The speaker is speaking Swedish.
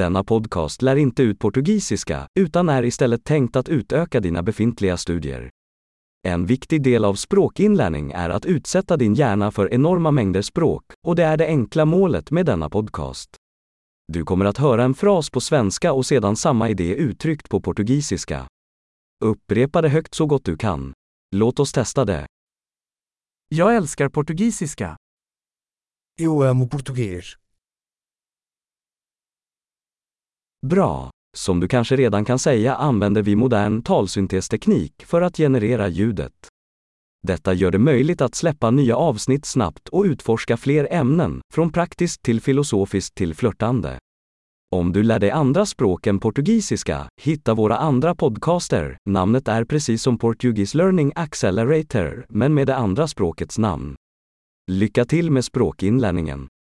denna podcast lär inte ut portugisiska, utan är istället tänkt att utöka dina befintliga studier. En viktig del av språkinlärning är att utsätta din hjärna för enorma mängder språk, och det är det enkla målet med denna podcast. Du kommer att höra en fras på svenska och sedan samma idé uttryckt på portugisiska. Upprepa det högt så gott du kan. Låt oss testa det. Jag älskar portugisiska. Eu amo português. Bra! Som du kanske redan kan säga använder vi modern talsyntesteknik för att generera ljudet. Detta gör det möjligt att släppa nya avsnitt snabbt och utforska fler ämnen, från praktiskt till filosofiskt till flörtande. Om du lär dig andra språk än portugisiska, hitta våra andra podcaster. Namnet är precis som Portuguese Learning Accelerator, men med det andra språkets namn. Lycka till med språkinlärningen!